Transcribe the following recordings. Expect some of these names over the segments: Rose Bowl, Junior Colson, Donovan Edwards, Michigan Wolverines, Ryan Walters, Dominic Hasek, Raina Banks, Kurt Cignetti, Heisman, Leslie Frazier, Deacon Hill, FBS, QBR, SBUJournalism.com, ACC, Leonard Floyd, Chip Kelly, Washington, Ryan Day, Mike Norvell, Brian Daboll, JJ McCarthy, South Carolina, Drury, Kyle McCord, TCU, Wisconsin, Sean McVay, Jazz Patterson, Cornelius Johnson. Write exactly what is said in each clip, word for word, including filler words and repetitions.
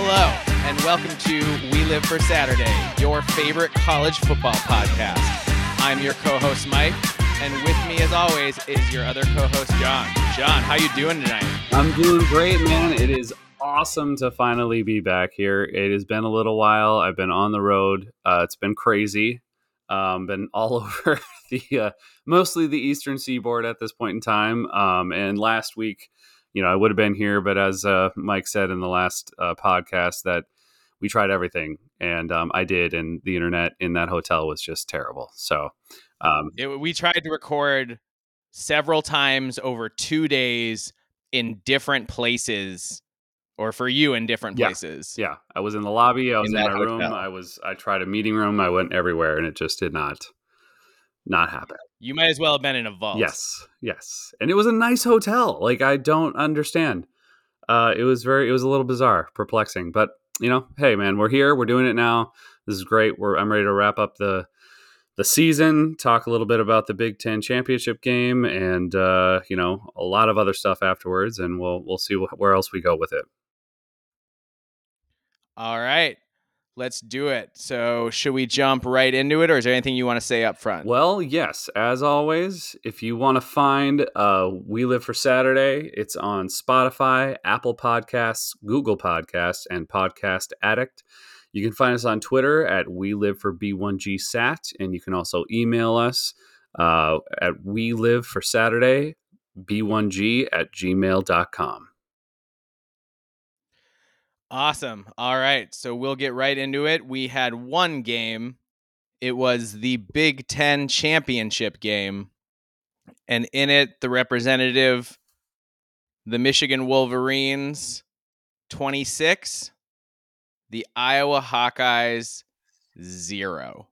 Hello, and welcome to We Live for Saturday, your favorite college football podcast. I'm your co-host, Mike, and with me, as always, is your other co-host, John. John, how you doing tonight? I'm doing great, man. It is awesome to finally be back here. It has been a little while. I've been on the road. Uh, it's been crazy. Um, been all over the uh, mostly the Eastern Seaboard at this point in time. Um, and last week, you know, I would have been here, but as uh, Mike said in the last uh, podcast, that we tried everything, and um, I did, and the internet in that hotel was just terrible. So um, it, we tried to record several times over two days in different places. Or for you in different places. Yeah, yeah. I was in the lobby. I was in, in my room. Hotel. I was. I tried a meeting room. I went everywhere, and it just did not, not happen. You might as well have been in a vault. Yes, yes. And it was a nice hotel. Like, I don't understand. Uh, it was very. It was a little bizarre, perplexing. But you know, hey man, we're here. We're doing it now. This is great. We're. I'm ready to wrap up the, the season. Talk a little bit about the Big Ten championship game, and uh, you know, a lot of other stuff afterwards. And we'll we'll see wh- where else we go with it. All right, let's do it. So should we jump right into it, or is there anything you want to say up front? Well, yes, as always, if you want to find uh, We Live for Saturday, it's on Spotify, Apple Podcasts, Google Podcasts, and Podcast Addict. You can find us on Twitter at We Live for B one G Sat, and you can also email us uh, at We Live for Saturday, B one G at gmail dot com. Awesome. All right. So we'll get right into it. We had one game. It was the Big Ten championship game. And in it, the representative, the Michigan Wolverines, twenty-six, the Iowa Hawkeyes, zero.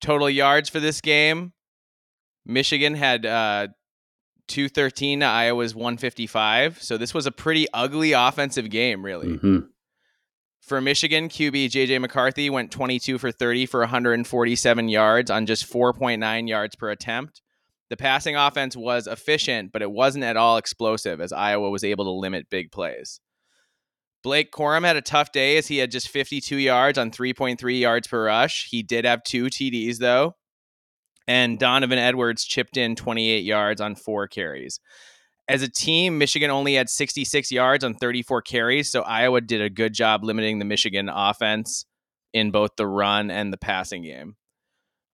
Total yards for this game, Michigan had uh, two thirteen to Iowa's one fifty-five. So this was a pretty ugly offensive game, really. Mm-hmm. For Michigan, Q B J J McCarthy went twenty-two for thirty for one forty-seven yards on just four point nine yards per attempt. The passing offense was efficient, but it wasn't at all explosive, as Iowa was able to limit big plays. Blake Corum had a tough day, as he had just fifty-two yards on three point three yards per rush. He did have two T Ds, though. And Donovan Edwards chipped in twenty-eight yards on four carries. As a team, Michigan only had sixty-six yards on thirty-four carries, so Iowa did a good job limiting the Michigan offense in both the run and the passing game.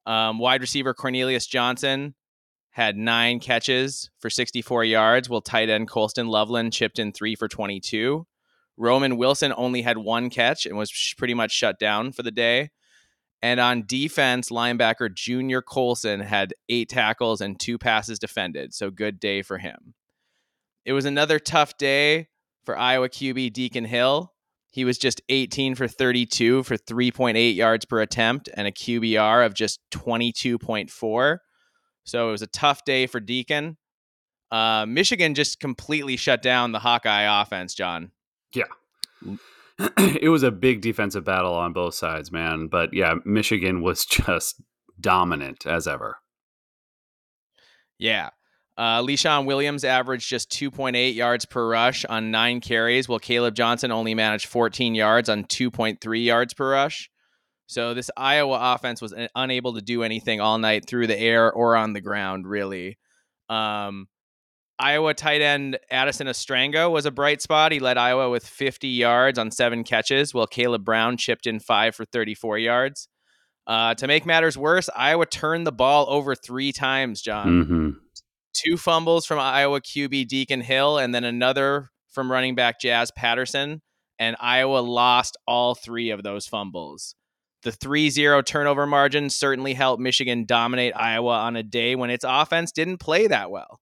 Um, wide receiver Cornelius Johnson had nine catches for sixty-four yards, while tight end Colston Loveland chipped in three for twenty-two. Roman Wilson only had one catch and was sh- pretty much shut down for the day. And on defense, linebacker Junior Colson had eight tackles and two passes defended. So good day for him. It was another tough day for Iowa Q B Deacon Hill. He was just eighteen for thirty-two for three point eight yards per attempt and a Q B R of just twenty-two point four. So it was a tough day for Deacon. Uh, Michigan just completely shut down the Hawkeye offense, John. Yeah. It was a big defensive battle on both sides, man. But yeah, Michigan was just dominant as ever. Yeah. Uh, LeShawn Williams averaged just two point eight yards per rush on nine carries, while Caleb Johnson only managed fourteen yards on two point three yards per rush. So this Iowa offense was unable to do anything all night through the air or on the ground, really. Um, Iowa tight end Addison Ostrango was a bright spot. He led Iowa with fifty yards on seven catches, while Caleb Brown chipped in five for thirty-four yards. Uh, to make matters worse, Iowa turned the ball over three times, John. Mm-hmm. Two fumbles from Iowa Q B Deacon Hill, and then another from running back Jazz Patterson, and Iowa lost all three of those fumbles. The three zero turnover margin certainly helped Michigan dominate Iowa on a day when its offense didn't play that well.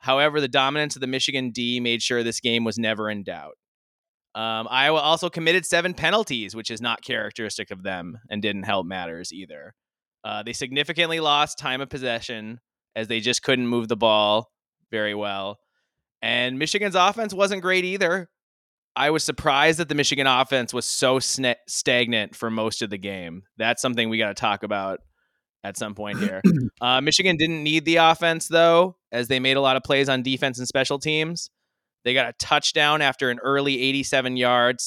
However, the dominance of the Michigan D made sure this game was never in doubt. Um, Iowa also committed seven penalties, which is not characteristic of them and didn't help matters either. Uh, they significantly lost time of possession, as they just couldn't move the ball very well. And Michigan's offense wasn't great either. I was surprised that the Michigan offense was so sna- stagnant for most of the game. That's something we got to talk about at some point here. Uh, Michigan didn't need the offense, though, as they made a lot of plays on defense and special teams. They got a touchdown after an early eighty-seven-yard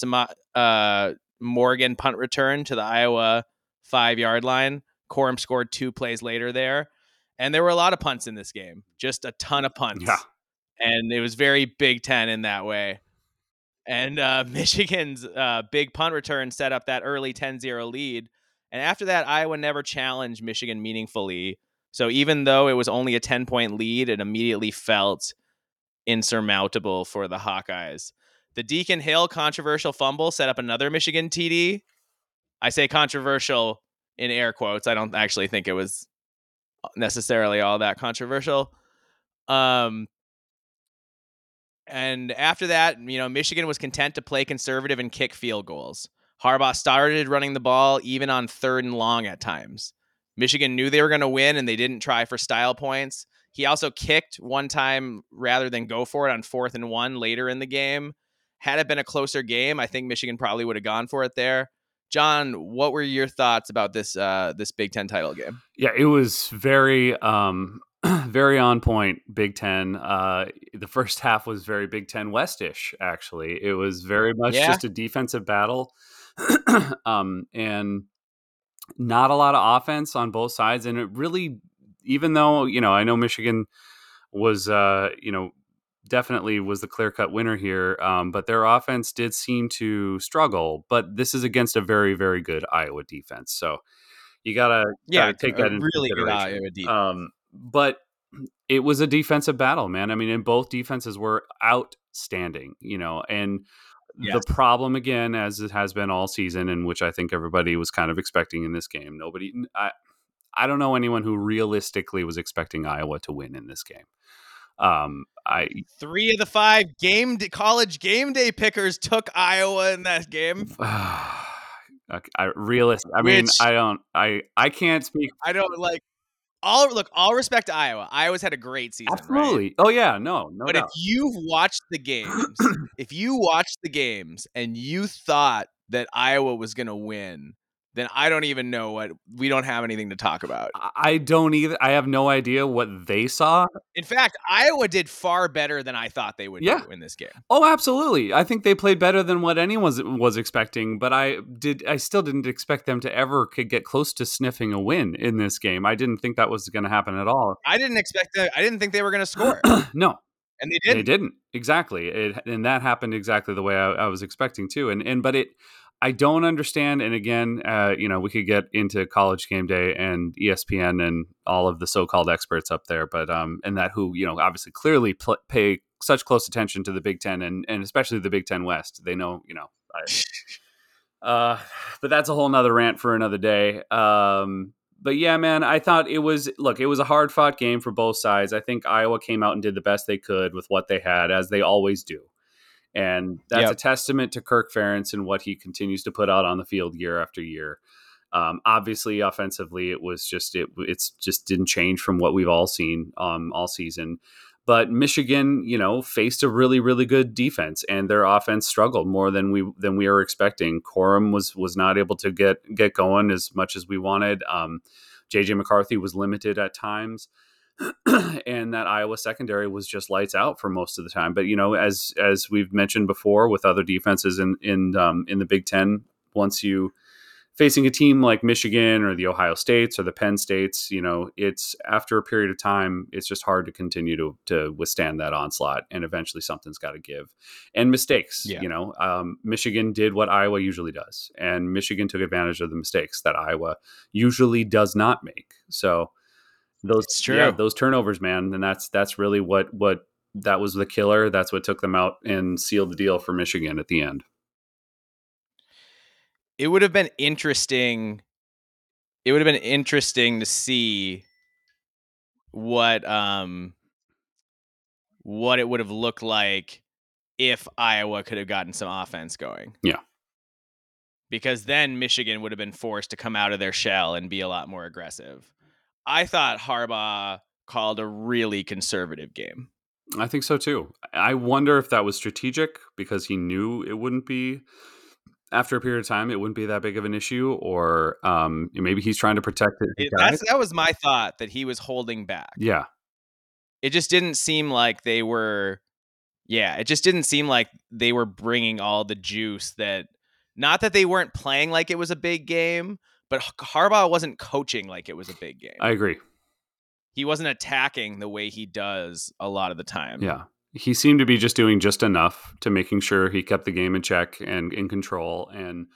uh, Morgan punt return to the Iowa five-yard line. Corum scored two plays later there. And there were a lot of punts in this game, just a ton of punts. Yeah. And it was very Big Ten in that way. And uh, Michigan's uh, big punt return set up that early ten zero lead. And after that, Iowa never challenged Michigan meaningfully. So even though it was only a ten-point lead, it immediately felt insurmountable for the Hawkeyes. The Deacon Hill controversial fumble set up another Michigan T D. I say controversial in air quotes. I don't actually think it was necessarily all that controversial. Um, and after that, you know, Michigan was content to play conservative and kick field goals. Harbaugh started running the ball even on third and long at times. Michigan knew they were going to win, and they didn't try for style points. He also kicked one time rather than go for it on fourth and one later in the game. Had it been a closer game, I think Michigan probably would have gone for it there. John, what were your thoughts about this uh, this Big Ten title game? Yeah, it was very, um, very on point, Big Ten. Uh, the first half was very Big Ten West-ish, actually. It was very much yeah. just a defensive battle. um, and not a lot of offense on both sides. And it really... Even though, you know, I know Michigan was, uh, you know, definitely was the clear-cut winner here, um, but their offense did seem to struggle. But this is against a very, very good Iowa defense. So you got to yeah, take that into really consideration. Good Iowa defense. Um, but it was a defensive battle, man. I mean, and both defenses were outstanding, you know, and yes. the problem, again, as it has been all season, and which I think everybody was kind of expecting in this game, nobody... I, I don't know anyone who realistically was expecting Iowa to win in this game. Um, I three of the five game day, college game day pickers took Iowa in that game. I realist. I Which, mean, I don't. I I can't speak. I don't like. All look. All respect to Iowa. Iowa's had a great season. Absolutely. Right? Oh yeah. No. No. But doubt. if you've watched the games, if you watched the games and you thought that Iowa was going to win, then I don't even know what we don't have anything to talk about. I don't either. I have no idea what they saw. In fact, Iowa did far better than I thought they would yeah. do in this game. Oh, absolutely. I think they played better than what anyone was, was expecting, but I did. I still didn't expect them to ever could get close to sniffing a win in this game. I didn't think that was going to happen at all. I didn't expect that. I didn't think they were going to score. No. And they didn't. They didn't. Exactly. It, and that happened exactly the way I, I was expecting too. And, and, but it, I don't understand. And again, uh, you know, we could get into College Game Day and E S P N and all of the so-called experts up there, but um, and that who, you know, obviously clearly pl- pay such close attention to the Big Ten and, and especially the Big Ten West. They know, you know, I, uh, but that's a whole nother rant for another day. Um, but yeah, man, I thought it was, look, it was a hard fought game for both sides. I think Iowa came out and did the best they could with what they had, as they always do. And that's yep. a testament to Kirk Ferentz and what he continues to put out on the field year after year. Um, obviously, offensively, it was just it it's just didn't change from what we've all seen um, all season. But Michigan, you know, faced a really, really good defense, and their offense struggled more than we than we were expecting. Corum was was not able to get get going as much as we wanted. Um, J J McCarthy was limited at times. And that Iowa secondary was just lights out for most of the time. But, you know, as as we've mentioned before with other defenses in in, um, in the Big Ten, once you facing a team like Michigan or the Ohio States or the Penn States, you know, it's after a period of time, it's just hard to continue to to withstand that onslaught. And eventually something's got to give. And mistakes, yeah. you know, um, Michigan did what Iowa usually does. And Michigan took advantage of the mistakes that Iowa usually does not make. So... Those yeah, those turnovers, man, and that's that's really what what that was the killer. That's what took them out and sealed the deal for Michigan at the end. It would have been interesting. It would have been interesting to see what um what it would have looked like if Iowa could have gotten some offense going. Yeah, because then Michigan would have been forced to come out of their shell and be a lot more aggressive. I thought Harbaugh called a really conservative game. I think so, too. I wonder if that was strategic because he knew it wouldn't be after a period of time. It wouldn't be that big of an issue, or um, maybe he's trying to protect it. That's, that was my thought, that he was holding back. Yeah. It just didn't seem like they were, Yeah, it just didn't seem like they were bringing all the juice. That, not that they weren't playing like it was a big game, but Harbaugh wasn't coaching like it was a big game. I agree. He wasn't attacking the way he does a lot of the time. Yeah. He seemed to be just doing just enough to making sure he kept the game in check and in control. And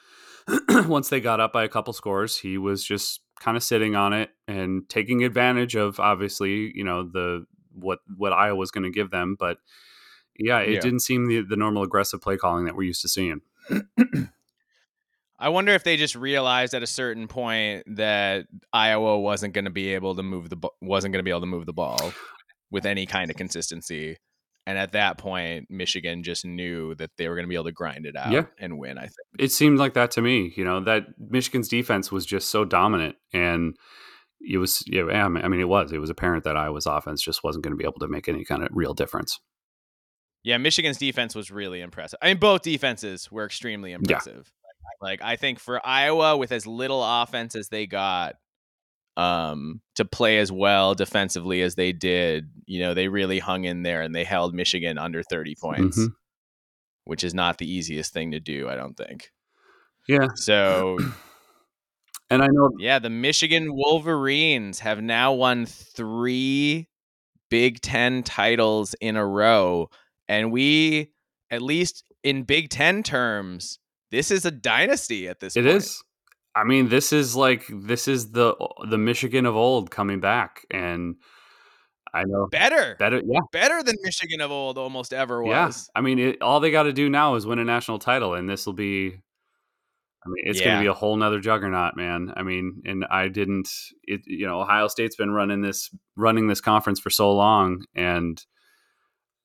once they got up by a couple scores, he was just kind of sitting on it and taking advantage of, obviously, you know, the what what Iowa's going to give them. But yeah, it yeah. didn't seem the, the normal aggressive play calling that we're used to seeing. I wonder if they just realized at a certain point that Iowa wasn't going to be able to move the wasn't going to be able to move the ball with any kind of consistency. And at that point, Michigan just knew that they were going to be able to grind it out yeah. and win, I think. It seemed like that to me, you know, that Michigan's defense was just so dominant. And it was, yeah, I mean, it was, it was apparent that Iowa's offense just wasn't going to be able to make any kind of real difference. Yeah, Michigan's defense was really impressive. I mean, both defenses were extremely impressive. Yeah. Like, I think for Iowa, with as little offense as they got, um to play as well defensively as they did, you know, they really hung in there and they held Michigan under thirty points, mm-hmm. which is not the easiest thing to do, I don't think. Yeah. So and I know yeah, the Michigan Wolverines have now won three Big Ten titles in a row, and we, at least in Big Ten terms, this is a dynasty at this it point. It is. I mean, this is like this is the the Michigan of old coming back, and I know better, better, yeah, better than Michigan of old almost ever was. Yeah. I mean, it, all they got to do now is win a national title, and this will be. I mean, it's yeah. going to be a whole nother juggernaut, man. I mean, and I didn't. It, you know, Ohio State's been running this running this conference for so long, and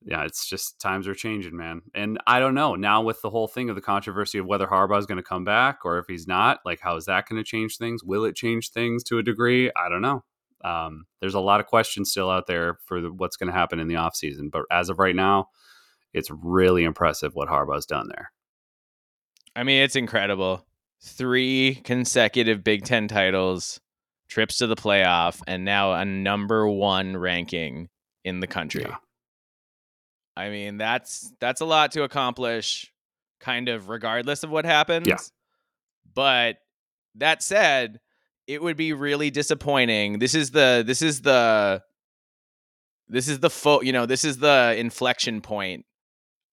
yeah, it's just times are changing, man. And I don't know now with the whole thing of the controversy of whether Harbaugh is going to come back or if he's not, like, how is that going to change things? Will it change things to a degree? I don't know. Um, there's a lot of questions still out there for the, what's going to happen in the off season. But as of right now, it's really impressive what Harbaugh's done there. I mean, it's incredible. Three consecutive Big Ten titles, trips to the playoff, and now a number one ranking in the country. Yeah. I mean, that's that's a lot to accomplish, kind of regardless of what happens. Yeah. But that said, it would be really disappointing. This is the this is the this is the fo- you know, this is the inflection point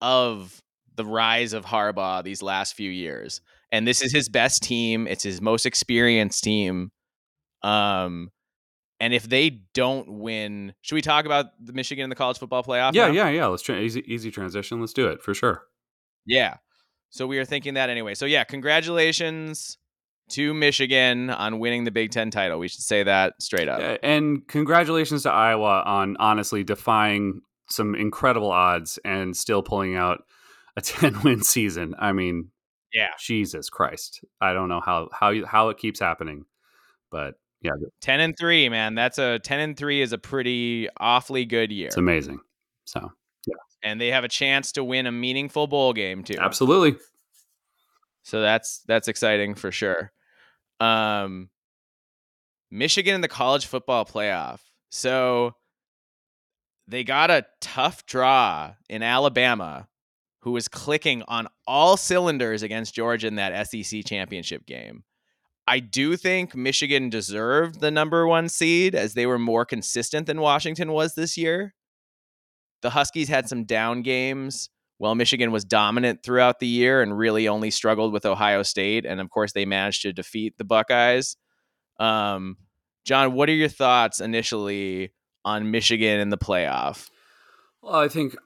of the rise of Harbaugh these last few years. And this is his best team. It's his most experienced team. Um And if they don't win, should we talk about the Michigan and the college football playoff? Yeah, now? yeah, yeah. Let's tra- easy, easy transition. Let's do it for sure. Yeah. So we are thinking that anyway. So yeah, congratulations to Michigan on winning the Big Ten title. We should say that straight up. And congratulations to Iowa on honestly defying some incredible odds and still pulling out a ten-win season. I mean, yeah, Jesus Christ. I don't know how how how it keeps happening, but. Yeah, ten and three, man. That's a ten and three is a pretty awfully good year. It's amazing. So yeah, and they have a chance to win a meaningful bowl game too. Absolutely. So that's that's exciting for sure. Um, Michigan in the college football playoff. So they got a tough draw in Alabama, who was clicking on all cylinders against Georgia in that S E C championship game. I do think Michigan deserved the number one seed as they were more consistent than Washington was this year. The Huskies had some down games while Michigan was dominant throughout the year and really only struggled with Ohio State. And of course, they managed to defeat the Buckeyes. Um, John, what are your thoughts initially on Michigan in the playoff? Well, I think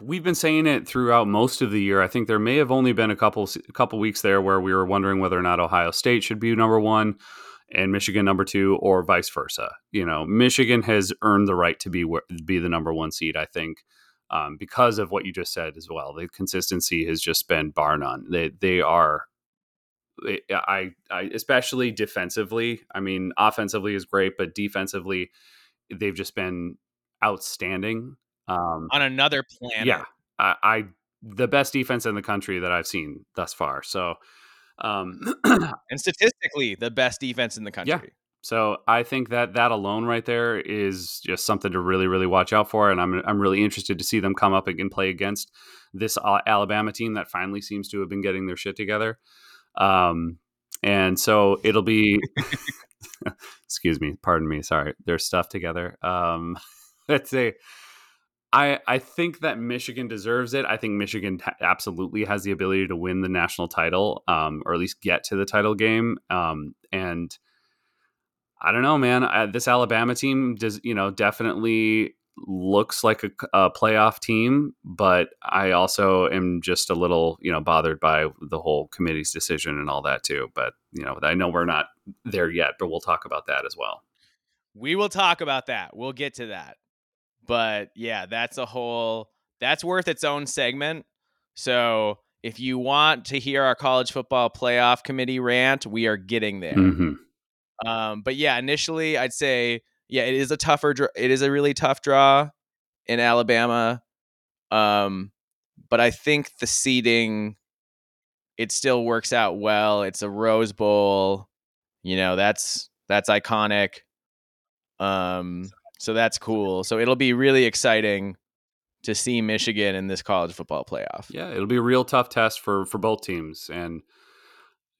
we've been saying it throughout most of the year. I think there may have only been a couple a couple weeks there where we were wondering whether or not Ohio State should be number one and Michigan number two, or vice versa. You know, Michigan has earned the right to be be the number one seed, I think, um, because of what you just said as well. The consistency has just been bar none. They they are, they, I, I especially defensively. I mean, offensively is great, but defensively, they've just been outstanding. Um, on another planet. Yeah. I, I, the best defense in the country that I've seen thus far. So, um, and statistically the best defense in the country. Yeah, So I think that that alone right there is just something to really, really watch out for. And I'm I'm really interested to see them come up and play against this Alabama team that finally seems to have been getting their shit together. Um, and so it'll be, excuse me, pardon me. Sorry. Their stuff together. Um, let's say I, I think that Michigan deserves it. I think Michigan t- absolutely has the ability to win the national title, um, or at least get to the title game. Um, and I don't know, man. I, this Alabama team does, you know, definitely looks like a, a playoff team, but I also am just a little, you know, bothered by the whole committee's decision and all that too. But, you know, I know we're not there yet, but we'll talk about that as well. We will talk about that. We'll get to that. But yeah, that's a whole, that's worth its own segment. So if you want to hear our college football playoff committee rant, we are getting there. Mm-hmm. Um, but yeah, initially I'd say, yeah, it is a tougher, dr- it is a really tough draw in Alabama. Um, but I think the seeding, it still works out well. It's a Rose Bowl, you know, that's, that's iconic. Um, so that's cool. So it'll be really exciting to see Michigan in this college football playoff. Yeah. It'll be a real tough test for, for both teams. And,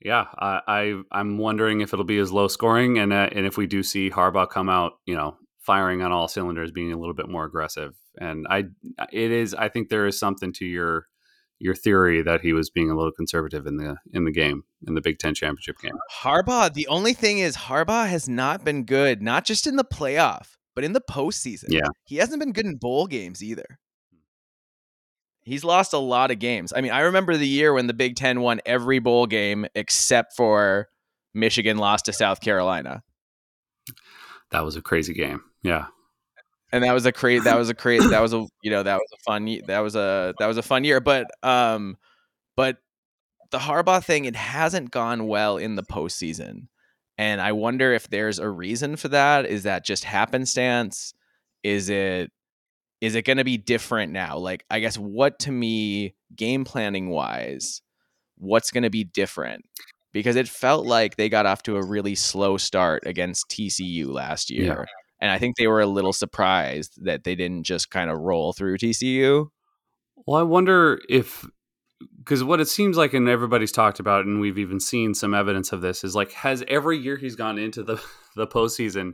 yeah, I, I I'm wondering if it'll be as low scoring, and uh, and if we do see Harbaugh come out, you know, firing on all cylinders, being a little bit more aggressive. And I, it is, I think there is something to your your theory that he was being a little conservative in the in the game in the Big Ten championship game. Harbaugh, the only thing is Harbaugh has not been good, not just in the playoff, but in the postseason. Yeah, he hasn't been good in bowl games either. He's lost a lot of games. I mean, I remember the year when the Big Ten won every bowl game except for Michigan lost to South Carolina. That was a crazy game. Yeah. And that was a crazy, that was a crazy, that was a, you know, that was a fun, that was a, that was a fun year. But, um, but the Harbaugh thing, it hasn't gone well in the postseason. And I wonder if there's a reason for that. Is that just happenstance? Is it, Is it going to be different now? Like, I guess what to me, game planning wise, what's going to be different? Because it felt like they got off to a really slow start against T C U last year. Yeah. And I think they were a little surprised that they didn't just kind of roll through T C U. Well, I wonder if, because what it seems like, and everybody's talked about, and we've even seen some evidence of this, is like, has every year he's gone into the, the postseason,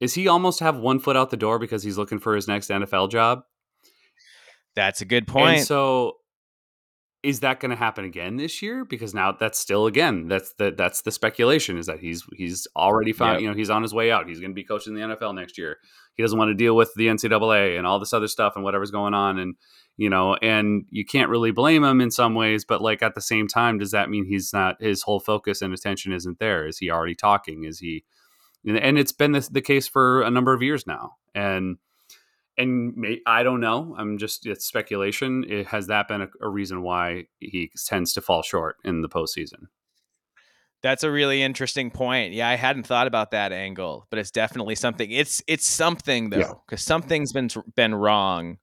is he almost have one foot out the door because he's looking for his next N F L job? That's a good point. And so is that going to happen again this year? Because now that's still, again, that's the, that's the speculation, is that he's, he's already found, yep. you know, he's on his way out. He's going to be coaching the N F L next year. He doesn't want to deal with the N C double A and all this other stuff and whatever's going on. And, you know, and you can't really blame him in some ways, but like at the same time, does that mean he's not, his whole focus and attention isn't there? Is he already talking? Is he, And it's been the, the case for a number of years now. And and may, I don't know. I'm just, it's speculation. It, has that been a, a reason why he tends to fall short in the postseason? That's a really interesting point. Yeah, I hadn't thought about that angle, but it's definitely something. It's it's something, though, because yeah. something's been been wrong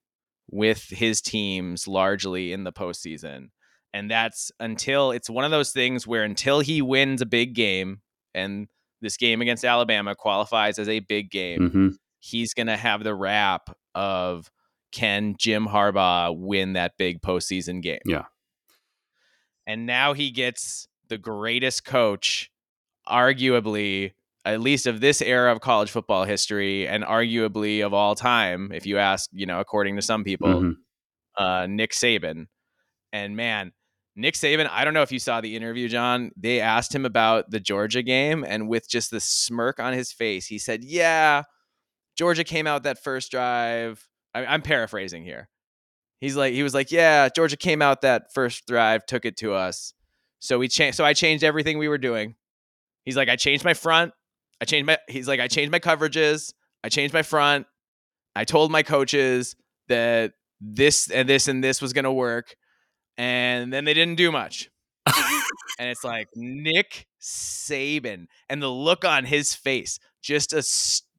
with his teams largely in the postseason. And that's until, it's one of those things where until he wins a big game, and this game against Alabama qualifies as a big game. Mm-hmm. He's going to have the rap of, can Jim Harbaugh win that big postseason game? Yeah. And now he gets the greatest coach, arguably, at least of this era of college football history, and arguably of all time, if you ask, you know, according to some people, mm-hmm. uh, Nick Saban. And man, Nick Saban, I don't know if you saw the interview, John. They asked him about the Georgia game, and with just the smirk on his face, he said, yeah, Georgia came out that first drive. I, I'm paraphrasing here. He's like, he was like, yeah, Georgia came out that first drive, took it to us. So we changed. So I changed everything we were doing. He's like, I changed my front. I changed my, he's like, I changed my coverages. I changed my front. I told my coaches that this and this and this was going to work. And then they didn't do much. And it's like Nick Saban, and the look on his face, just a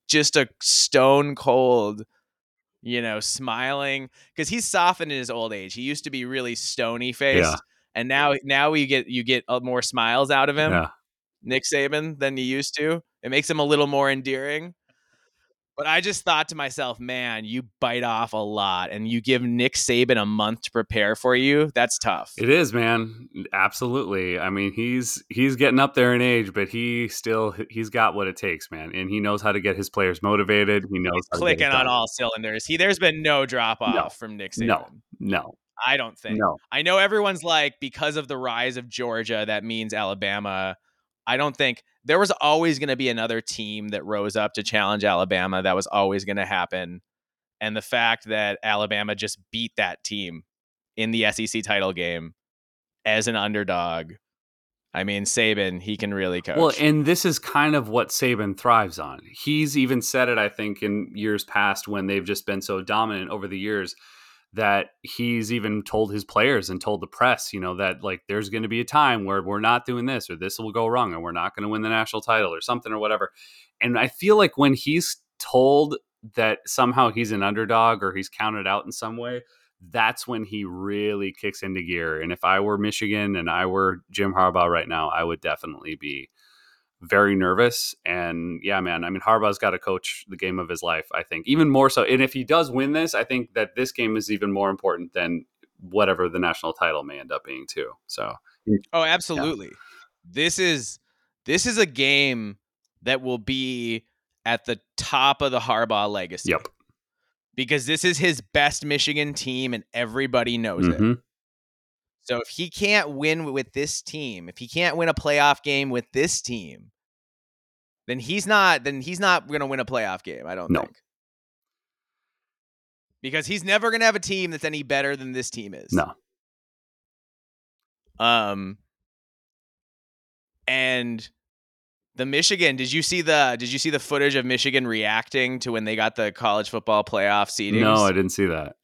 just a stone cold, you know, smiling, because he's softened in his old age. He used to be really stony faced, yeah. and now now you get you get more smiles out of him. Yeah. Nick Saban than you used to. It makes him a little more endearing. But I just thought to myself, man, you bite off a lot and you give Nick Saban a month to prepare for you. That's tough. It is, man. Absolutely. I mean, he's he's getting up there in age, but he still he's got what it takes, man. And he knows how to get his players motivated. He knows he's how clicking to on all cylinders. He there's been no drop off no, from Nick Saban. No, no. I don't think. No. I know everyone's like, because of the rise of Georgia, that means Alabama. I don't think there was always going to be another team that rose up to challenge Alabama. That was always going to happen. And the fact that Alabama just beat that team in the S E C title game as an underdog. I mean, Saban, he can really coach. Well, and this is kind of what Saban thrives on. He's even said it, I think, in years past when they've just been so dominant over the years, that he's even told his players and told the press, you know, that like there's going to be a time where we're not doing this or this will go wrong and we're not going to win the national title or something or whatever. And I feel like when he's told that somehow he's an underdog or he's counted out in some way, that's when he really kicks into gear. And if I were Michigan and I were Jim Harbaugh right now, I would definitely be very nervous. And yeah, man, I mean, Harbaugh's got to coach the game of his life, I think, even more so. And if he does win this, I think that this game is even more important than whatever the national title may end up being too. So, oh, absolutely. Yeah. This is, this is a game that will be at the top of the Harbaugh legacy. Yep. Because this is his best Michigan team and everybody knows mm-hmm. it. So if he can't win with this team, if he can't win a playoff game with this team, then he's not then he's not going to win a playoff game, I don't no. think. Because he's never going to have a team that's any better than this team is. No. Um and the Michigan, did you see the did you see the footage of Michigan reacting to when they got the college football playoff seedings? No, I didn't see that.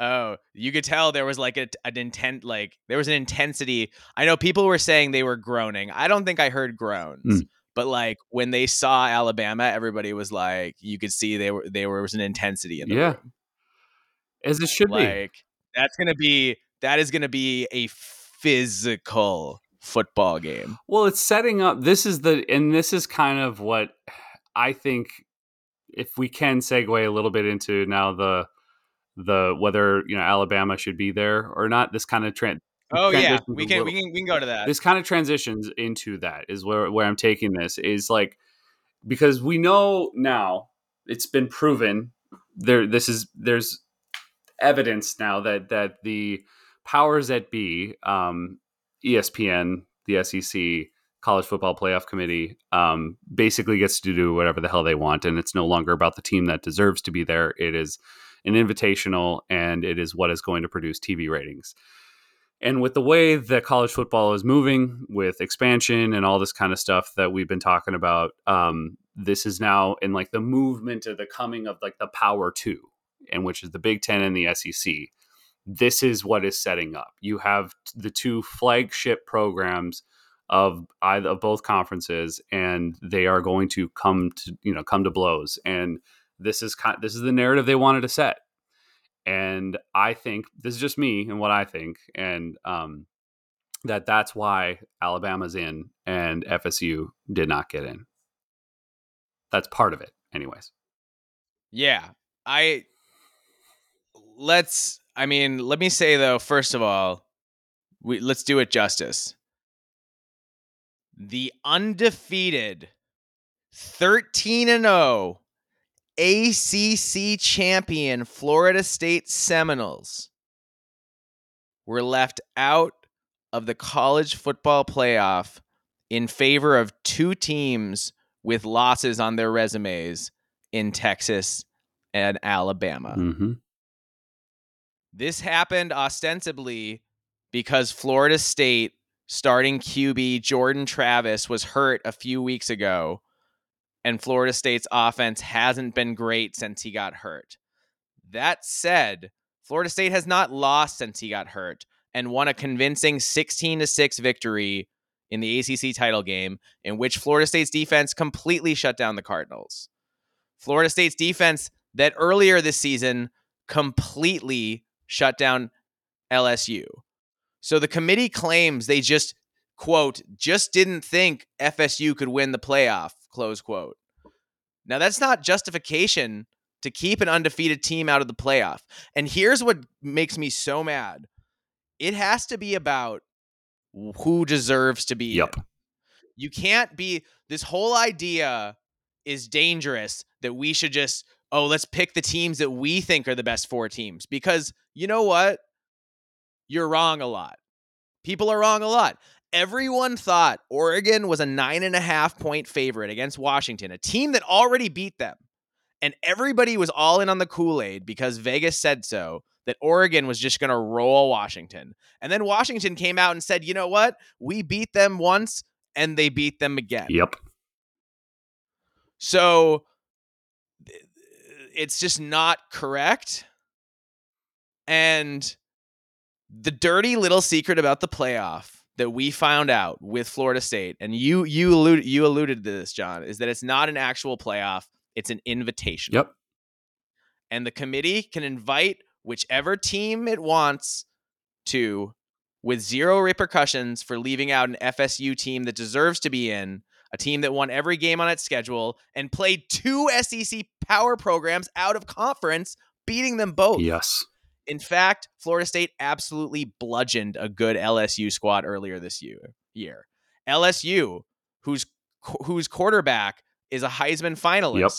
Oh, you could tell there was like a, an intent, like there was an intensity. I know people were saying they were groaning. I don't think I heard groans, mm. but like when they saw Alabama, everybody was like, you could see they were, they were, there was an intensity in the yeah. room. As it should like, be. Like that's going to be, that is going to be a physical football game. Well, it's setting up, this is the, and this is kind of what I think if we can segue a little bit into now the, the whether you know Alabama should be there or not. This kind of trend. Oh yeah, we can, little, we can we can go to that. This kind of transitions into that is where where I'm taking this is like because we know now it's been proven there. This is there's evidence now that that the powers that be, um, E S P N, the S E C, College Football Playoff Committee, um, basically gets to do whatever the hell they want, and it's no longer about the team that deserves to be there. It is an invitational, and it is what is going to produce T V ratings. And with the way that college football is moving with expansion and all this kind of stuff that we've been talking about, um, this is now in like the movement of the coming of like the Power Two, and which is the Big Ten and the S E C. This is what is setting up. You have the two flagship programs of either of both conferences, and they are going to come to, you know, come to blows. And This is kind, this is the narrative they wanted to set. And I think this is just me and what I think. And um, that that's why Alabama's in and F S U did not get in. That's part of it anyways. Yeah, I let's I mean, let me say, though, first of all, we let's do it justice. The undefeated thirteen and oh A C C champion Florida State Seminoles were left out of the college football playoff in favor of two teams with losses on their resumes in Texas and Alabama. Mm-hmm. This happened ostensibly because Florida State starting Q B Jordan Travis was hurt a few weeks ago, and Florida State's offense hasn't been great since he got hurt. That said, Florida State has not lost since he got hurt and won a convincing sixteen to six victory in the A C C title game in which Florida State's defense completely shut down the Cardinals. Florida State's defense that earlier this season completely shut down L S U. So the committee claims they just quote, just didn't think F S U could win the playoff, close quote. Now, that's not justification to keep an undefeated team out of the playoff. And here's what makes me so mad. It has to be about who deserves to be yep. in. You can't be, this whole idea is dangerous that we should just, oh, let's pick the teams that we think are the best four teams. Because you know what? You're wrong a lot. People are wrong a lot. Everyone thought Oregon was a nine and a half point favorite against Washington, a team that already beat them. And everybody was all in on the Kool-Aid because Vegas said so, that Oregon was just going to roll Washington. And then Washington came out and said, you know what? We beat them once and they beat them again. Yep. So it's just not correct. And the dirty little secret about the playoff that we found out with Florida State, and you you alluded, you alluded to this, John, is that it's not an actual playoff. It's an invitation. Yep. And the committee can invite whichever team it wants to, with zero repercussions for leaving out an F S U team that deserves to be in, a team that won every game on its schedule and played two S E C power programs out of conference, beating them both. Yes. In fact, Florida State absolutely bludgeoned a good L S U squad earlier this year. L S U, whose whose quarterback is a Heisman finalist. Yep.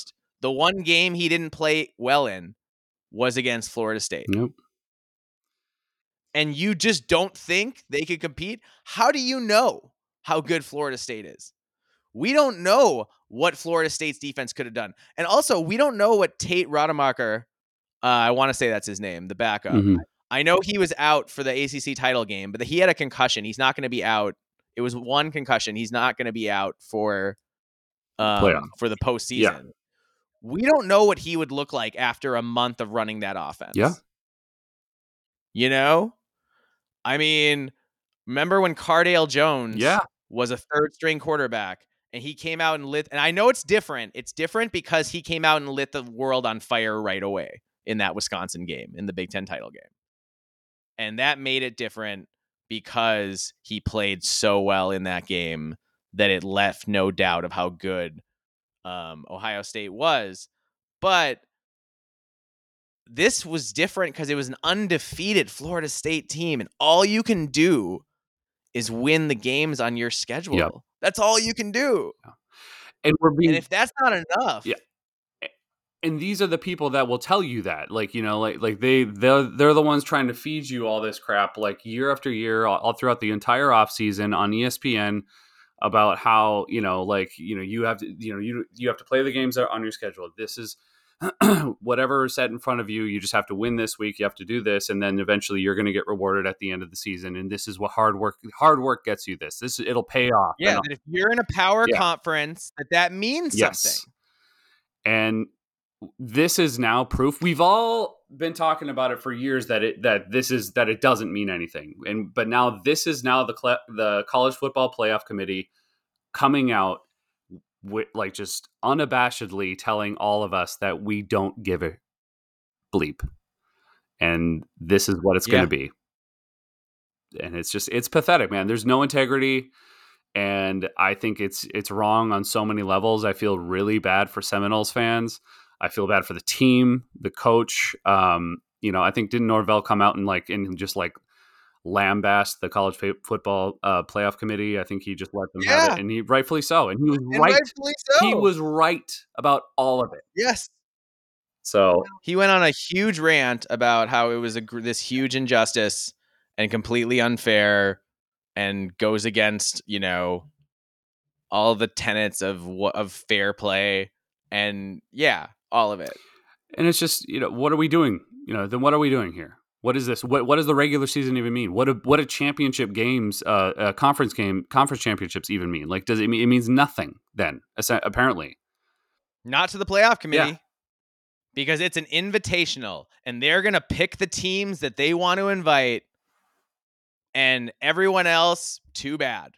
The one game he didn't play well in was against Florida State. Yep. And you just don't think they could compete? How do you know how good Florida State is? We don't know what Florida State's defense could have done. And also, we don't know what Tate Rademacher, uh, I want to say that's his name, the backup. Mm-hmm. I know he was out for the A C C title game, but he had a concussion. He's not going to be out. It was one concussion. He's not going to be out for... Um, for the postseason. Yeah. We don't know what he would look like after a month of running that offense. Yeah. You know? I mean, remember when Cardale Jones yeah. was a third string quarterback and he came out and lit, and I know it's different. It's different because he came out and lit the world on fire right away in that Wisconsin game, in the Big Ten title game. And that made it different because he played so well in that game that it left no doubt of how good um, Ohio State was. But this was different because it was an undefeated Florida State team, and all you can do is win the games on your schedule. Yep. That's all you can do. Yeah. And we're being, and if that's not enough. Yeah. And these are the people that will tell you that, like, you know, like, like they, they're, they're the ones trying to feed you all this crap, like year after year, all, all throughout the entire offseason on E S P N, about how, you know, like, you know, you have to, you know, you, you have to play the games on your schedule. This is whatever is set in front of you. You just have to win this week. You have to do this. And then eventually you're going to get rewarded at the end of the season. And this is what hard work, hard work gets you. This, this, it'll pay off. Yeah. That if you're in a power yeah. conference, that that means yes. something. And this is now proof. We've all been talking about it for years that it, that this is, that it doesn't mean anything. And, but now this is now the, cl- the college football playoff committee coming out with, like, just unabashedly telling all of us that we don't give a bleep. And this is what it's yeah. going to be. And it's just, it's pathetic, man. There's no integrity. And I think it's, it's wrong on so many levels. I feel really bad for Seminoles fans. I feel bad for the team, the coach. Um, you know, I think didn't Norvell come out and like and just like lambast the college f- football uh, playoff committee? I think he just let them yeah. have it, and he rightfully so. And he was and right. So. He was right about all of it. Yes. So he went on a huge rant about how it was a, this huge injustice and completely unfair, and goes against, you know, all the tenets of of fair play and yeah. all of it. And it's just, you know, what are we doing? You know, then what are we doing here? What is this? What what does the regular season even mean? What do, what do championship games, uh, uh, conference game, conference championships even mean? Like, does it mean, it means nothing then, apparently. Not to the playoff committee. Yeah. Because it's an invitational, and they're going to pick the teams that they want to invite, and everyone else, too bad.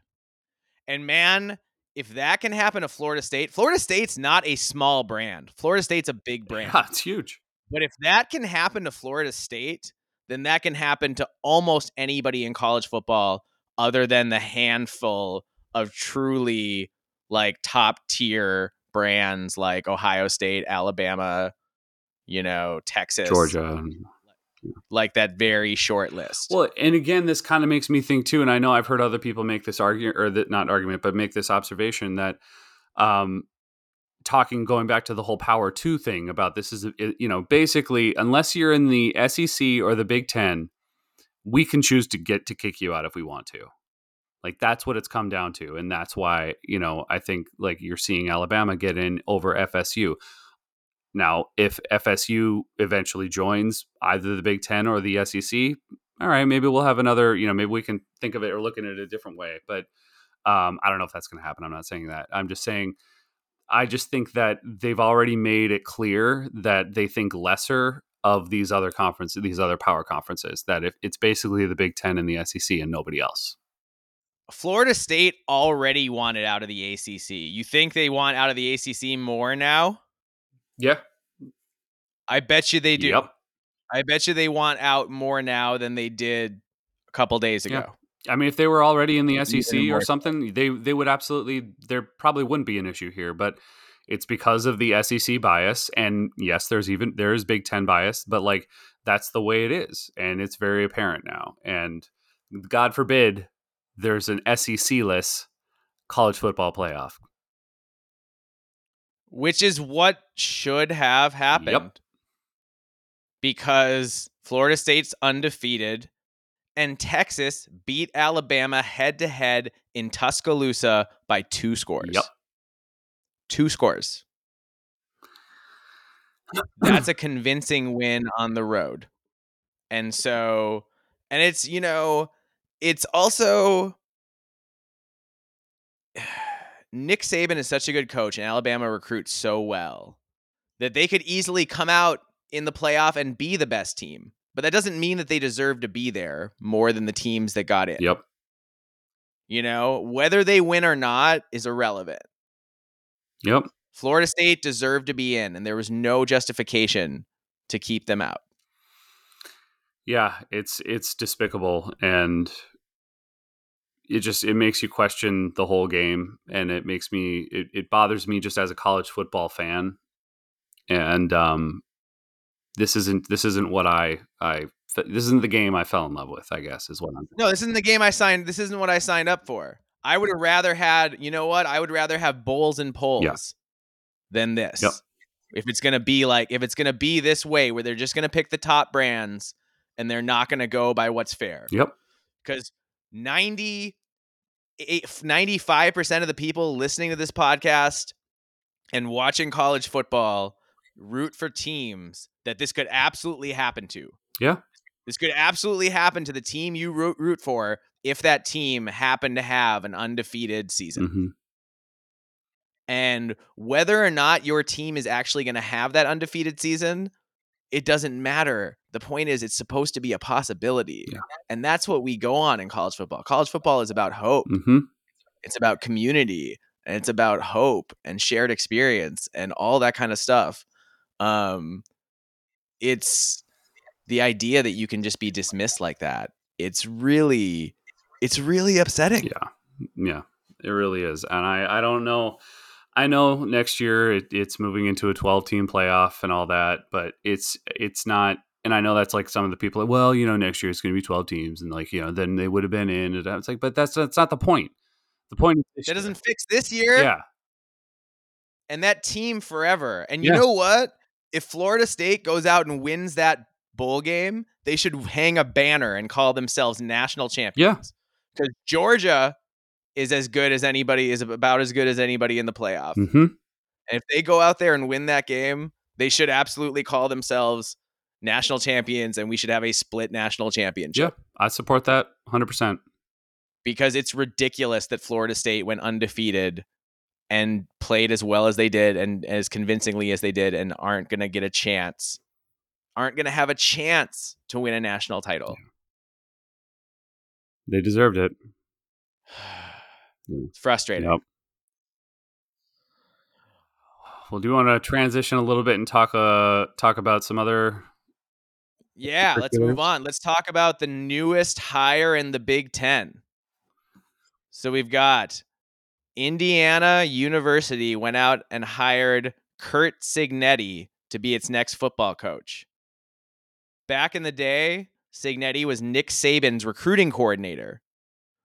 And man, if that can happen to Florida State, Florida State's not a small brand. Florida State's a big brand. Yeah, it's huge. But if that can happen to Florida State, then that can happen to almost anybody in college football, other than the handful of truly like top tier brands like Ohio State, Alabama, you know, Texas, Georgia, like that very short list. Well, and again, this kind of makes me think too, and I know I've heard other people make this argument, or that not argument, but make this observation that um, talking, going back to the whole Power Two thing about this is, you know, basically, unless you're in the S E C or the Big Ten, we can choose to get to kick you out if we want to. Like, that's what it's come down to. And that's why, you know, I think like you're seeing Alabama get in over F S U. Now, if F S U eventually joins either the Big Ten or the S E C, all right, maybe we'll have another, you know, maybe we can think of it or look at it a different way. But um, I don't know if that's going to happen. I'm not saying that. I'm just saying, I just think that they've already made it clear that they think lesser of these other conferences, these other power conferences, that if it's basically the Big Ten and the S E C and nobody else. Florida State already wanted out of the A C C. You think they want out of the A C C more now? Yeah. I bet you they do. Yep. I bet you they want out more now than they did a couple days ago. Yeah. I mean, if they were already in the S E C or something, they, they would absolutely, there probably wouldn't be an issue here, but it's because of the S E C bias. And yes, there's even, there is Big Ten bias, but like, that's the way it is. And it's very apparent now. And God forbid there's an S E C-less college football playoff. Which is what should have happened. Yep. Because Florida State's undefeated and Texas beat Alabama head-to-head in Tuscaloosa by two scores. Yep. Two scores. That's a convincing win on the road. And so, and it's, you know, it's also... Nick Saban is such a good coach, and Alabama recruits so well that they could easily come out in the playoff and be the best team. But that doesn't mean that they deserve to be there more than the teams that got in. Yep. You know, whether they win or not is irrelevant. Yep. Florida State deserved to be in, and there was no justification to keep them out. Yeah, it's it's despicable, and it just, it makes you question the whole game, and it makes me, it, it bothers me just as a college football fan. And um, this isn't, this isn't what I, I, this isn't the game I fell in love with, I guess, is what I'm thinking. No, this isn't the game I signed. This isn't what I signed up for. I would have rather had, you know what? I would rather have bowls and polls yeah. than this. Yep. If it's going to be like, if it's going to be this way where they're just going to pick the top brands and they're not going to go by what's fair. Yep. Because ninety-eight, ninety-five percent of the people listening to this podcast and watching college football root for teams that this could absolutely happen to. Yeah. This could absolutely happen to the team you root, root for if that team happened to have an undefeated season. Mm-hmm. And whether or not your team is actually going to have that undefeated season, it doesn't matter. The point is, it's supposed to be a possibility. Yeah. And that's what we go on in college football. College football is about hope. Mm-hmm. It's about community, and it's about hope and shared experience and all that kind of stuff. Um, it's the idea that you can just be dismissed like that. It's really, it's really upsetting. Yeah. Yeah, it really is. And I, I don't know. I know next year it, it's moving into a twelve team playoff and all that, but it's, it's not. And I know that's like some of the people, like, well, you know, next year it's going to be twelve teams and like, you know, then they would have been in. And I was like, but that's, that's not the point. The point is that doesn't fix this year. Yeah. And that team forever. And you yeah. know what? If Florida State goes out and wins that bowl game, they should hang a banner and call themselves national champions. Yeah. Because Georgia is as good as anybody, is about as good as anybody in the playoff. Mm-hmm. And if they go out there and win that game, they should absolutely call themselves national champions, and we should have a split national championship. Yeah, I support that one hundred percent. Because it's ridiculous that Florida State went undefeated and played as well as they did and as convincingly as they did and aren't going to get a chance, aren't going to have a chance to win a national title. They deserved it. It's frustrating. Yep. Well, do you want to transition a little bit and talk uh talk about some other? Yeah, let's move on. Let's talk about the newest hire in the Big Ten. So we've got Indiana University went out and hired Kurt Cignetti to be its next football coach. Back in the day, Cignetti was Nick Saban's recruiting coordinator.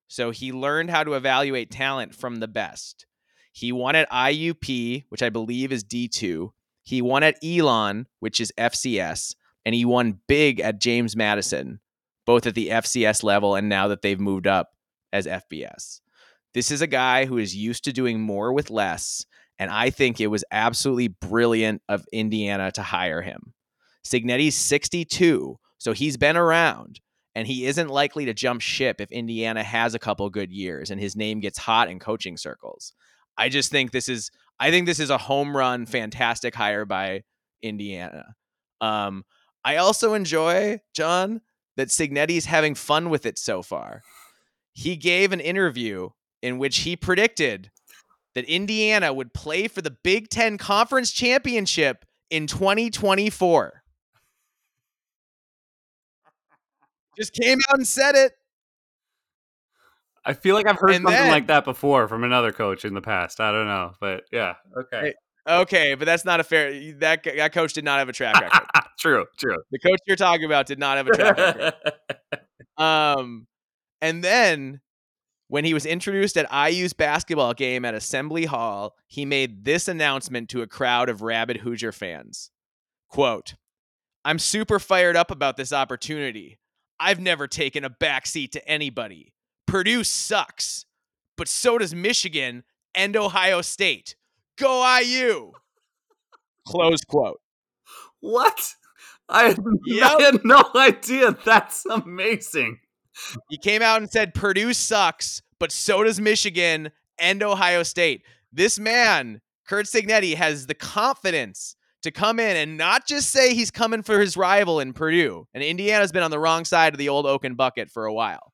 So he learned how to evaluate talent from the best. He won at I U P, which I believe is D two. He won at Elon, which is F C S. And he won big at James Madison, both at the F C S level and now that they've moved up as F B S. This is a guy who is used to doing more with less. And I think it was absolutely brilliant of Indiana to hire him. Cignetti's sixty-two, so he's been around, and he isn't likely to jump ship if Indiana has a couple good years and his name gets hot in coaching circles. I just think this is, I think this is a home run, fantastic hire by Indiana. Um, I also enjoy, John, that Cignetti's having fun with it so far. He gave an interview in which he predicted that Indiana would play for the Big Ten Conference Championship in twenty twenty-four. Just came out and said it. I feel like I've heard and something then, like that before from another coach in the past. I don't know, but yeah. Okay. Okay, but that's not a fair, that, that coach did not have a track record. True, true. The coach you're talking about did not have a track record. um, and then when he was introduced at I U's basketball game at Assembly Hall, he made this announcement to a crowd of rabid Hoosier fans. Quote, "I'm super fired up about this opportunity. I've never taken a backseat to anybody. Purdue sucks, but so does Michigan and Ohio State. Go I U." Close quote. What? I had, yep. I had no idea. That's amazing. He came out and said, Purdue sucks, but so does Michigan and Ohio State. This man, Kurt Cignetti, has the confidence to come in and not just say he's coming for his rival in Purdue. And Indiana's been on the wrong side of the old oaken bucket for a while.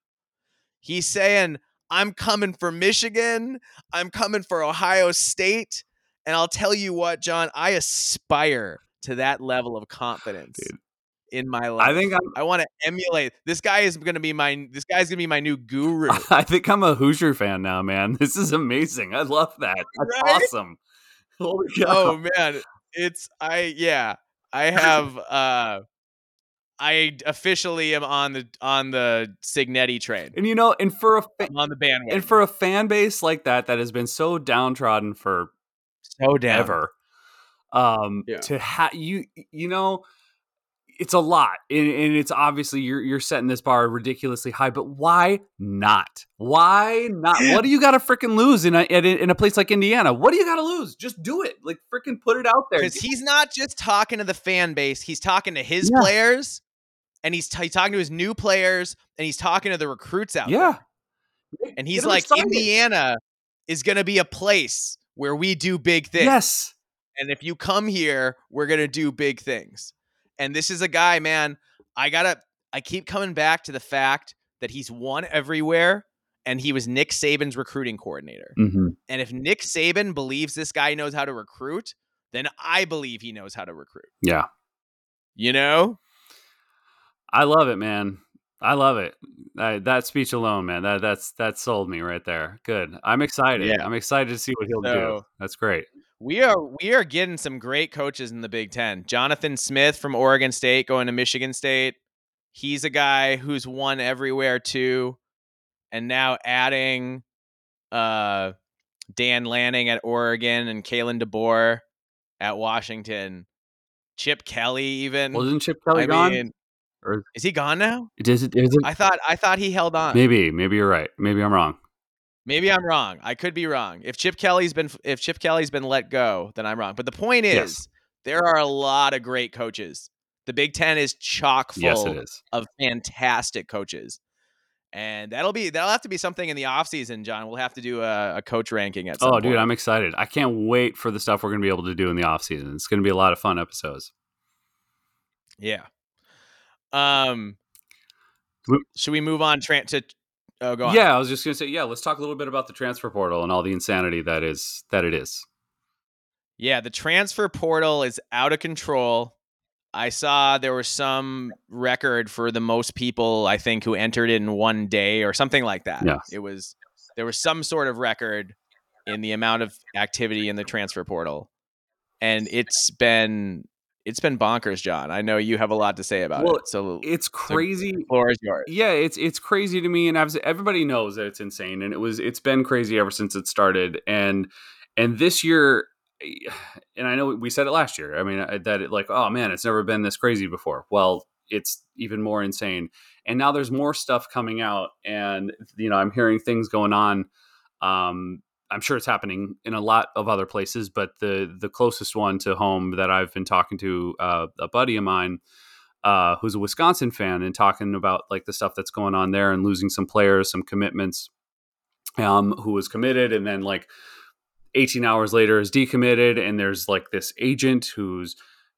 He's saying, I'm coming for Michigan. I'm coming for Ohio State. And I'll tell you what, John, I aspire to that level of confidence. Dude. In my life, I think I'm, I want to emulate. This guy is going to be my. This guy's going to be my new guru. I think I'm a Hoosier fan now, man. This is amazing. I love that. That's right? Awesome. Holy cow. Oh man, it's I. Yeah, I have. uh I officially am on the on the Cignetti train. And you know, and for a fa- on the bandwagon, and for a fan base like that that has been so downtrodden for so down. ever, um, yeah. to have you, you know. It's a lot, and, and it's obviously you're you're setting this bar ridiculously high. But why not? Why not? What do you got to freaking lose in a in a place like Indiana? What do you got to lose? Just do it. Like freaking put it out there. Because he's not just talking to the fan base; he's talking to his yeah. players, and he's, t- he's talking to his new players, and he's talking to the recruits out yeah. there. And he's like, excited. Indiana is going to be a place where we do big things. Yes, and if you come here, we're going to do big things. And this is a guy, man, I gotta, I keep coming back to the fact that he's won everywhere and he was Nick Saban's recruiting coordinator. Mm-hmm. And if Nick Saban believes this guy knows how to recruit, then I believe he knows how to recruit. Yeah. You know? I love it, man. I love it. I, that speech alone, man, that that's that sold me right there. Good. I'm excited. Yeah. I'm excited to see what he'll so, do. That's great. We are we are getting some great coaches in the Big Ten. Jonathan Smith from Oregon State going to Michigan State. He's a guy who's won everywhere too. And now adding uh, Dan Lanning at Oregon and Kalen DeBoer at Washington. Chip Kelly even. Wasn't Chip Kelly I gone? Mean, or is he gone now? Is it, is it? I thought I thought he held on. Maybe maybe you're right. Maybe I'm wrong. Maybe I'm wrong. I could be wrong. If Chip Kelly's been if Chip Kelly's been let go, then I'm wrong. But the point is, yes. there are a lot of great coaches. The Big Ten is chock full yes, it is. of fantastic coaches, and that'll be that'll have to be something in the offseason, John. We'll have to do a, a coach ranking at some oh, point. Dude, I'm excited. I can't wait for the stuff we're going to be able to do in the offseason. It's going to be a lot of fun episodes. Yeah. Um, should we move on tra- to? Oh, go on. Yeah, I was just going to say, yeah, let's talk a little bit about the transfer portal and all the insanity that is that it is. Yeah, the transfer portal is out of control. I saw there was some record for the most people, I think, who entered in one day or something like that. Yeah. It was there was some sort of record in the amount of activity in the transfer portal. And it's been it's been bonkers, John. I know you have a lot to say about well, it. So it's crazy. The floor is yours. Yeah, it's it's crazy to me, and everybody knows that it's insane. And it was it's been crazy ever since it started. And and this year, and I know we said it last year. I mean, that it like, oh man, it's never been this crazy before. Well, it's even more insane. And now there's more stuff coming out, and you know, I'm hearing things going on. Um, I'm sure it's happening in a lot of other places, but the the closest one to home that I've been talking to uh, a buddy of mine uh, who's a Wisconsin fan, and talking about like the stuff that's going on there and losing some players, some commitments, um, who was committed and then like eighteen hours later is decommitted. And there's like this agent who's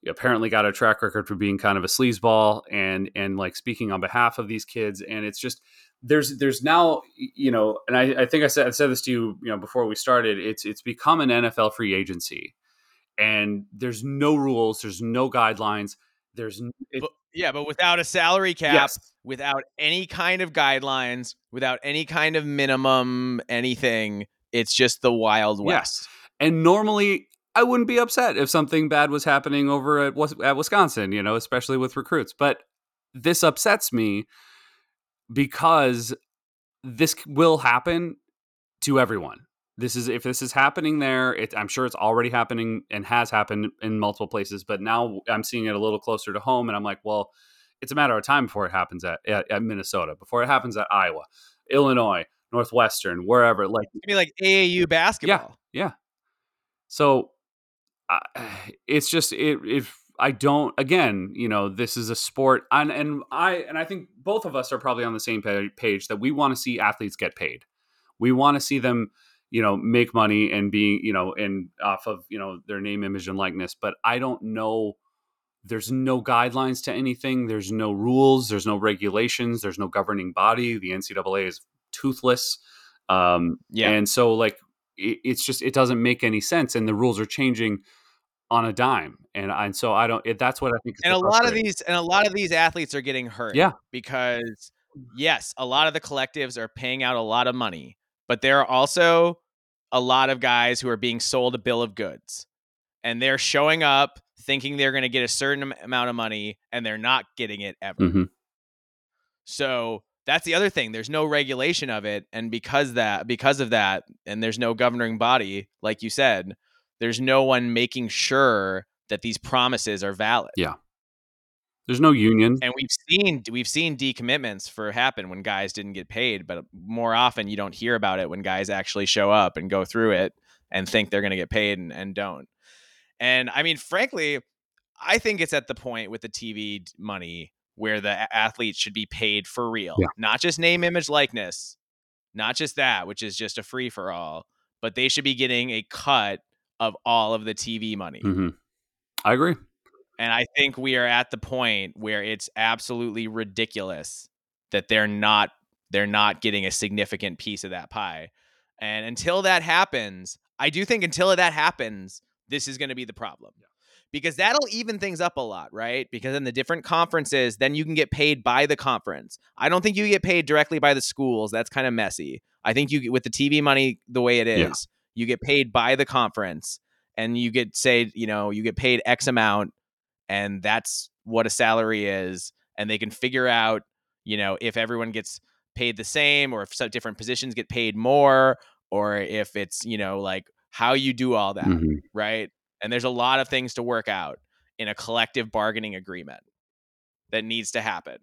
apparently got a track record for being kind of a sleazeball and, and like speaking on behalf of these kids. And it's just, there's, there's now, you know, and I, I think I said, I said this to you, you know, before we started, it's, it's become an N F L free agency, and there's no rules. There's no guidelines. There's it, but, yeah, but without a salary cap, yes. without any kind of guidelines, without any kind of minimum, anything, it's just the Wild West. Yes. And normally, I wouldn't be upset if something bad was happening over at, at Wisconsin, you know, especially with recruits. But this upsets me because this will happen to everyone. This is if this is happening there, it, I'm sure it's already happening and has happened in multiple places. But now I'm seeing it a little closer to home, and I'm like, well, it's a matter of time before it happens at, at, at Minnesota, before it happens at Iowa, Illinois, Northwestern, wherever. Like, I mean, like A A U basketball. Yeah, yeah. So. Uh, it's just it, if I don't again, you know, this is a sport, and, and I and I think both of us are probably on the same page that we want to see athletes get paid. We want to see them, you know, make money and being, you know, and off of, you know, their name, image, and likeness. But I don't know. There's no guidelines to anything. There's no rules. There's no regulations. There's no governing body. The N C double A is toothless. Um, yeah, and so like it, it's just it doesn't make any sense, and the rules are changing on a dime. And and so I don't, it, that's what I think. Is and a lot of these, and a lot of these athletes are getting hurt. Yeah. Because yes, a lot of the collectives are paying out a lot of money, but there are also a lot of guys who are being sold a bill of goods, and they're showing up thinking they're going to get a certain amount of money, and they're not getting it ever. Mm-hmm. So that's the other thing. There's no regulation of it. And because that, because of that, and there's no governing body, like you said, there's no one making sure that these promises are valid. Yeah. There's no union. And we've seen we've seen decommitments for happen when guys didn't get paid, but more often you don't hear about it when guys actually show up and go through it and think they're going to get paid and, and don't. And I mean, frankly, I think it's at the point with the T V money where the athletes should be paid for real, yeah. Not just name, image, likeness, not just that, which is just a free for all, but they should be getting a cut of all of the T V money. Mm-hmm. I agree. And I think we are at the point where it's absolutely ridiculous that they're not, they're not getting a significant piece of that pie. And until that happens, I do think until that happens, this is going to be the problem, yeah. Because that'll even things up a lot, right? Because in the different conferences, then you can get paid by the conference. I don't think you get paid directly by the schools. That's kind of messy. I think you with the T V money, the way it is, yeah. You get paid by the conference, and you get say, you know, you get paid X amount, and that's what a salary is. And they can figure out, you know, if everyone gets paid the same, or if some different positions get paid more, or if it's, you know, like how you do all that. Mm-hmm. Right. And there's a lot of things to work out in a collective bargaining agreement that needs to happen.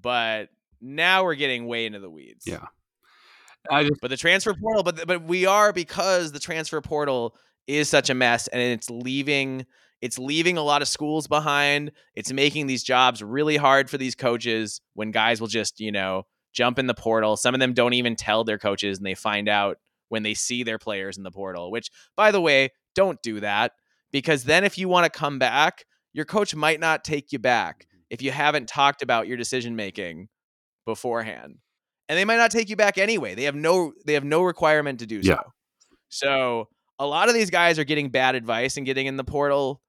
But now we're getting way into the weeds. Yeah. I just, but the transfer portal, but the, but we are because the transfer portal is such a mess, and it's leaving it's leaving a lot of schools behind. It's making these jobs really hard for these coaches when guys will just, you know, jump in the portal. Some of them don't even tell their coaches, and they find out when they see their players in the portal, which, by the way, don't do that, because then if you want to come back, your coach might not take you back if you haven't talked about your decision making beforehand. And they might not take you back anyway. They have no they have no requirement to do so. Yeah. So a lot of these guys are getting bad advice and getting in the portal.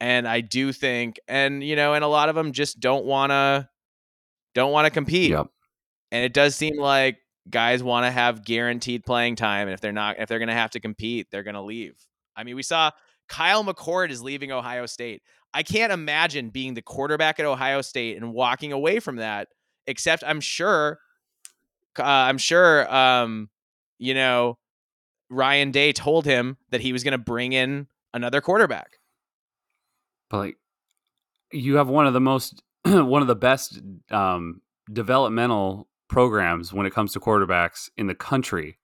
And I do think, and you know, and a lot of them just don't wanna don't wanna compete. Yeah. And it does seem like guys want to have guaranteed playing time. And if they're not, if they're going to have to compete, they're going to leave. I mean, we saw Kyle McCord is leaving Ohio State. I can't imagine being the quarterback at Ohio State and walking away from that, except I'm sure, uh, I'm sure, um, you know, Ryan Day told him that he was going to bring in another quarterback. But like, you have one of the most, one of the best um, developmental programs when it comes to quarterbacks in the country.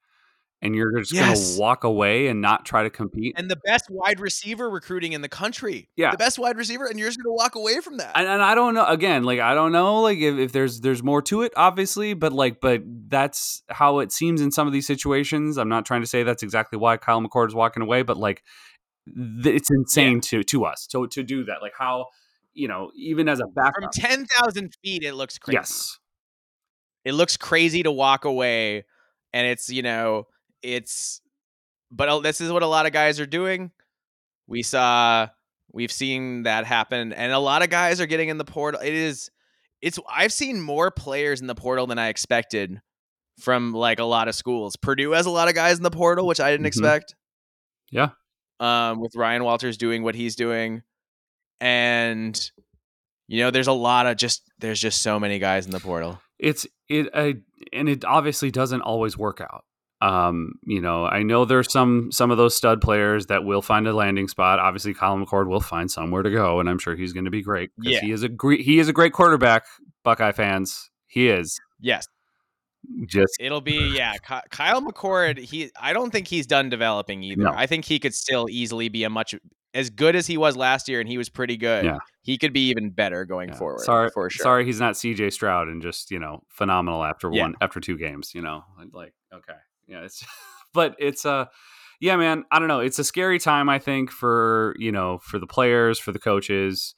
And you're just yes. going to walk away and not try to compete. And the best wide receiver recruiting in the country. Yeah. The best wide receiver. And you're just going to walk away from that. And, and I don't know, again, like, I don't know, like if, if there's, there's more to it, obviously, but like, but that's how it seems in some of these situations. I'm not trying to say that's exactly why Kyle McCord is walking away, but like th- it's insane yeah. to, to us to, to do that. Like how, you know, even as a background. From ten thousand feet, it looks crazy. Yes. It looks crazy to walk away. And it's, you know, It's, but this is what a lot of guys are doing. We saw, we've seen that happen, and a lot of guys are getting in the portal. It is, it's, I've seen more players in the portal than I expected from like a lot of schools. Purdue has a lot of guys in the portal, which I didn't mm-hmm. expect. Yeah. Um, with Ryan Walters doing what he's doing. And, you know, there's a lot of just, there's just so many guys in the portal. It's, it, I, and it obviously doesn't always work out. Um, you know, I know there's some, some of those stud players that will find a landing spot. Obviously, Kyle McCord will find somewhere to go, and I'm sure he's going to be great. Yeah. He is a great, he is a great quarterback, Buckeye fans. He is. Yes. Just it'll be, yeah. Kyle McCord, he, I don't think he's done developing either. No. I think he could still easily be a much as good as he was last year. And he was pretty good. Yeah. He could be even better going yeah. forward. Sorry, for sure. Sorry. He's not C J Stroud and just, you know, phenomenal after yeah. one, after two games, you know, like, okay. Yeah, it's, but it's a, uh, yeah, man, I don't know. It's a scary time, I think, for, you know, for the players, for the coaches,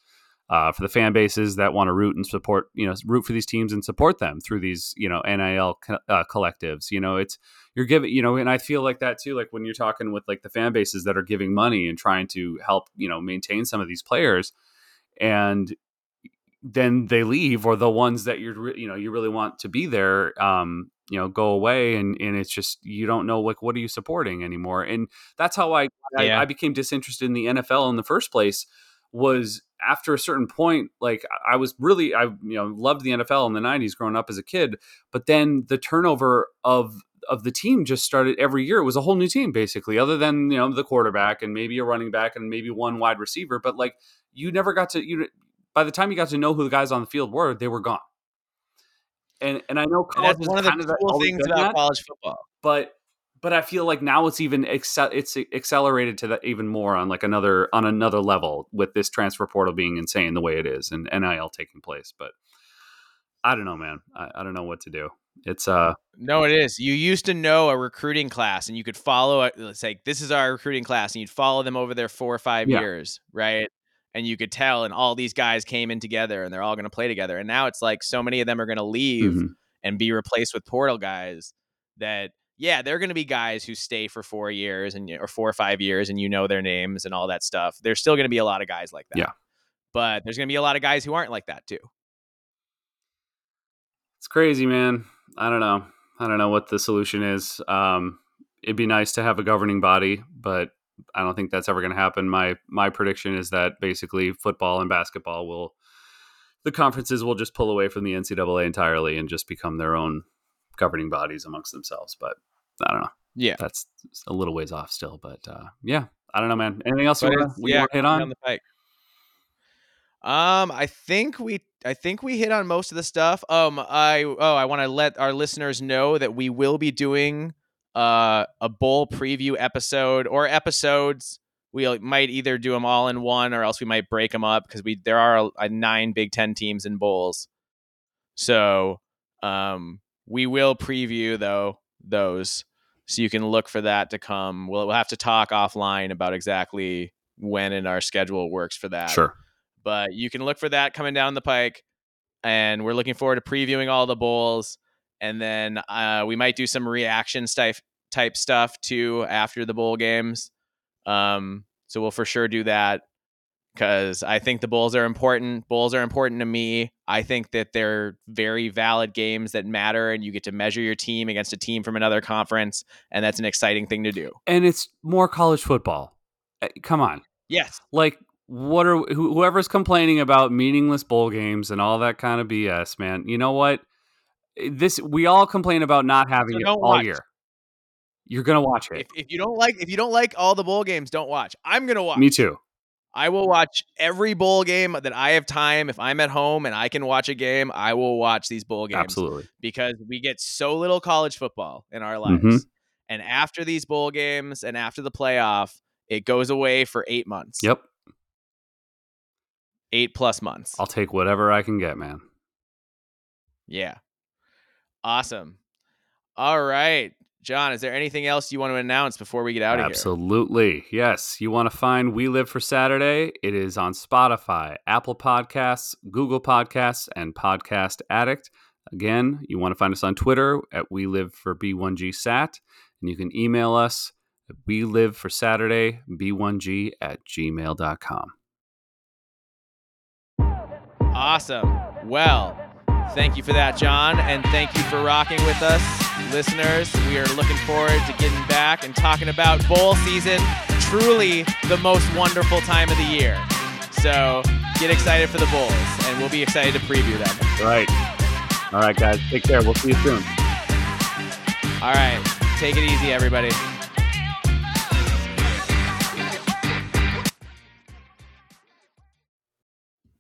uh, for the fan bases that want to root and support, you know, root for these teams and support them through these, you know, N I L co- uh, collectives, you know, it's, you're giving, you know, and I feel like that too, like when you're talking with like the fan bases that are giving money and trying to help, you know, maintain some of these players, and then they leave, or the ones that you're, re- you know, you really want to be there, um, you know, go away. And, and it's just, you don't know, like, what are you supporting anymore? And that's how I, yeah. I, I became disinterested in the N F L in the first place, was after a certain point. Like I was really, I, you know, loved the N F L in the nineties growing up as a kid, but then the turnover of, of the team just started every year. It was a whole new team basically, other than, you know, the quarterback and maybe a running back and maybe one wide receiver. But like, you never got to, you, by the time you got to know who the guys on the field were, they were gone. And and I know college is one of the cool things about college football, but but I feel like now it's even exce- it's accelerated to that even more on like another on another level with this transfer portal being insane the way it is and N I L taking place. But I don't know, man. I, I don't know what to do. It's uh no, it is. You used to know a recruiting class and you could follow it. Let's say this is our recruiting class, and you'd follow them over their four or five yeah. years, right? And you could tell, and all these guys came in together and they're all going to play together. And now it's like so many of them are going to leave mm-hmm. and be replaced with portal guys that, yeah, they're going to be guys who stay for four years and or four or five years and you know their names and all that stuff. There's still going to be a lot of guys like that. Yeah. But there's going to be a lot of guys who aren't like that too. It's crazy, man. I don't know. I don't know what the solution is. Um, it'd be nice to have a governing body, but I don't think that's ever going to happen. My my prediction is that basically football and basketball will, the conferences will just pull away from the N C double A entirely and just become their own governing bodies amongst themselves. But I don't know. Yeah, that's a little ways off still. But uh, yeah, I don't know, man. Anything else but we want yeah, to hit on? on the pike. Um, I think we I think we hit on most of the stuff. Um, I oh I want to let our listeners know that we will be doing. Uh, a bowl preview episode or episodes. We might either do them all in one, or else we might break them up because we there are a, a nine Big Ten teams in bowls. So um, we will preview though those, so you can look for that to come. We'll we'll have to talk offline about exactly when in our schedule works for that. Sure, but you can look for that coming down the pike, and we're looking forward to previewing all the bowls. And then uh, we might do some reaction type type stuff too after the bowl games. Um, so we'll for sure do that. because I think the bowls are important. Bowls are important to me. I think that they're very valid games that matter, and you get to measure your team against a team from another conference, and that's an exciting thing to do. And it's more college football. Come on. Yes. Like, what are wh- whoever's complaining about meaningless bowl games and all that kind of B S, man, you know what? This, we all complain about not having so it all watch. year. You're going to watch it. If, if you don't like, if you don't like all the bowl games, don't watch. I'm going to watch. Me too. I will watch every bowl game that I have time. If I'm at home and I can watch a game, I will watch these bowl games. Absolutely. Because we get so little college football in our lives. Mm-hmm. And after these bowl games and after the playoff, it goes away for eight months. Yep. Eight plus months. I'll take whatever I can get, man. Yeah. Awesome. All right. John, is there anything else you want to announce before we get out of Absolutely. here? Absolutely. Yes. You want to find We Live for Saturday? It is on Spotify, Apple Podcasts, Google Podcasts, and Podcast Addict. Again, you want to find us on Twitter at We Live for B one G Sat, and you can email us at We Live for Saturday, B one G at gmail dot com. Awesome. Well, thank you for that, John, and thank you for rocking with us. Listeners, we are looking forward to getting back and talking about bowl season, truly the most wonderful time of the year. So get excited for the bowls, and we'll be excited to preview them. Right. All right, guys. Take care. We'll see you soon. All right. Take it easy, everybody.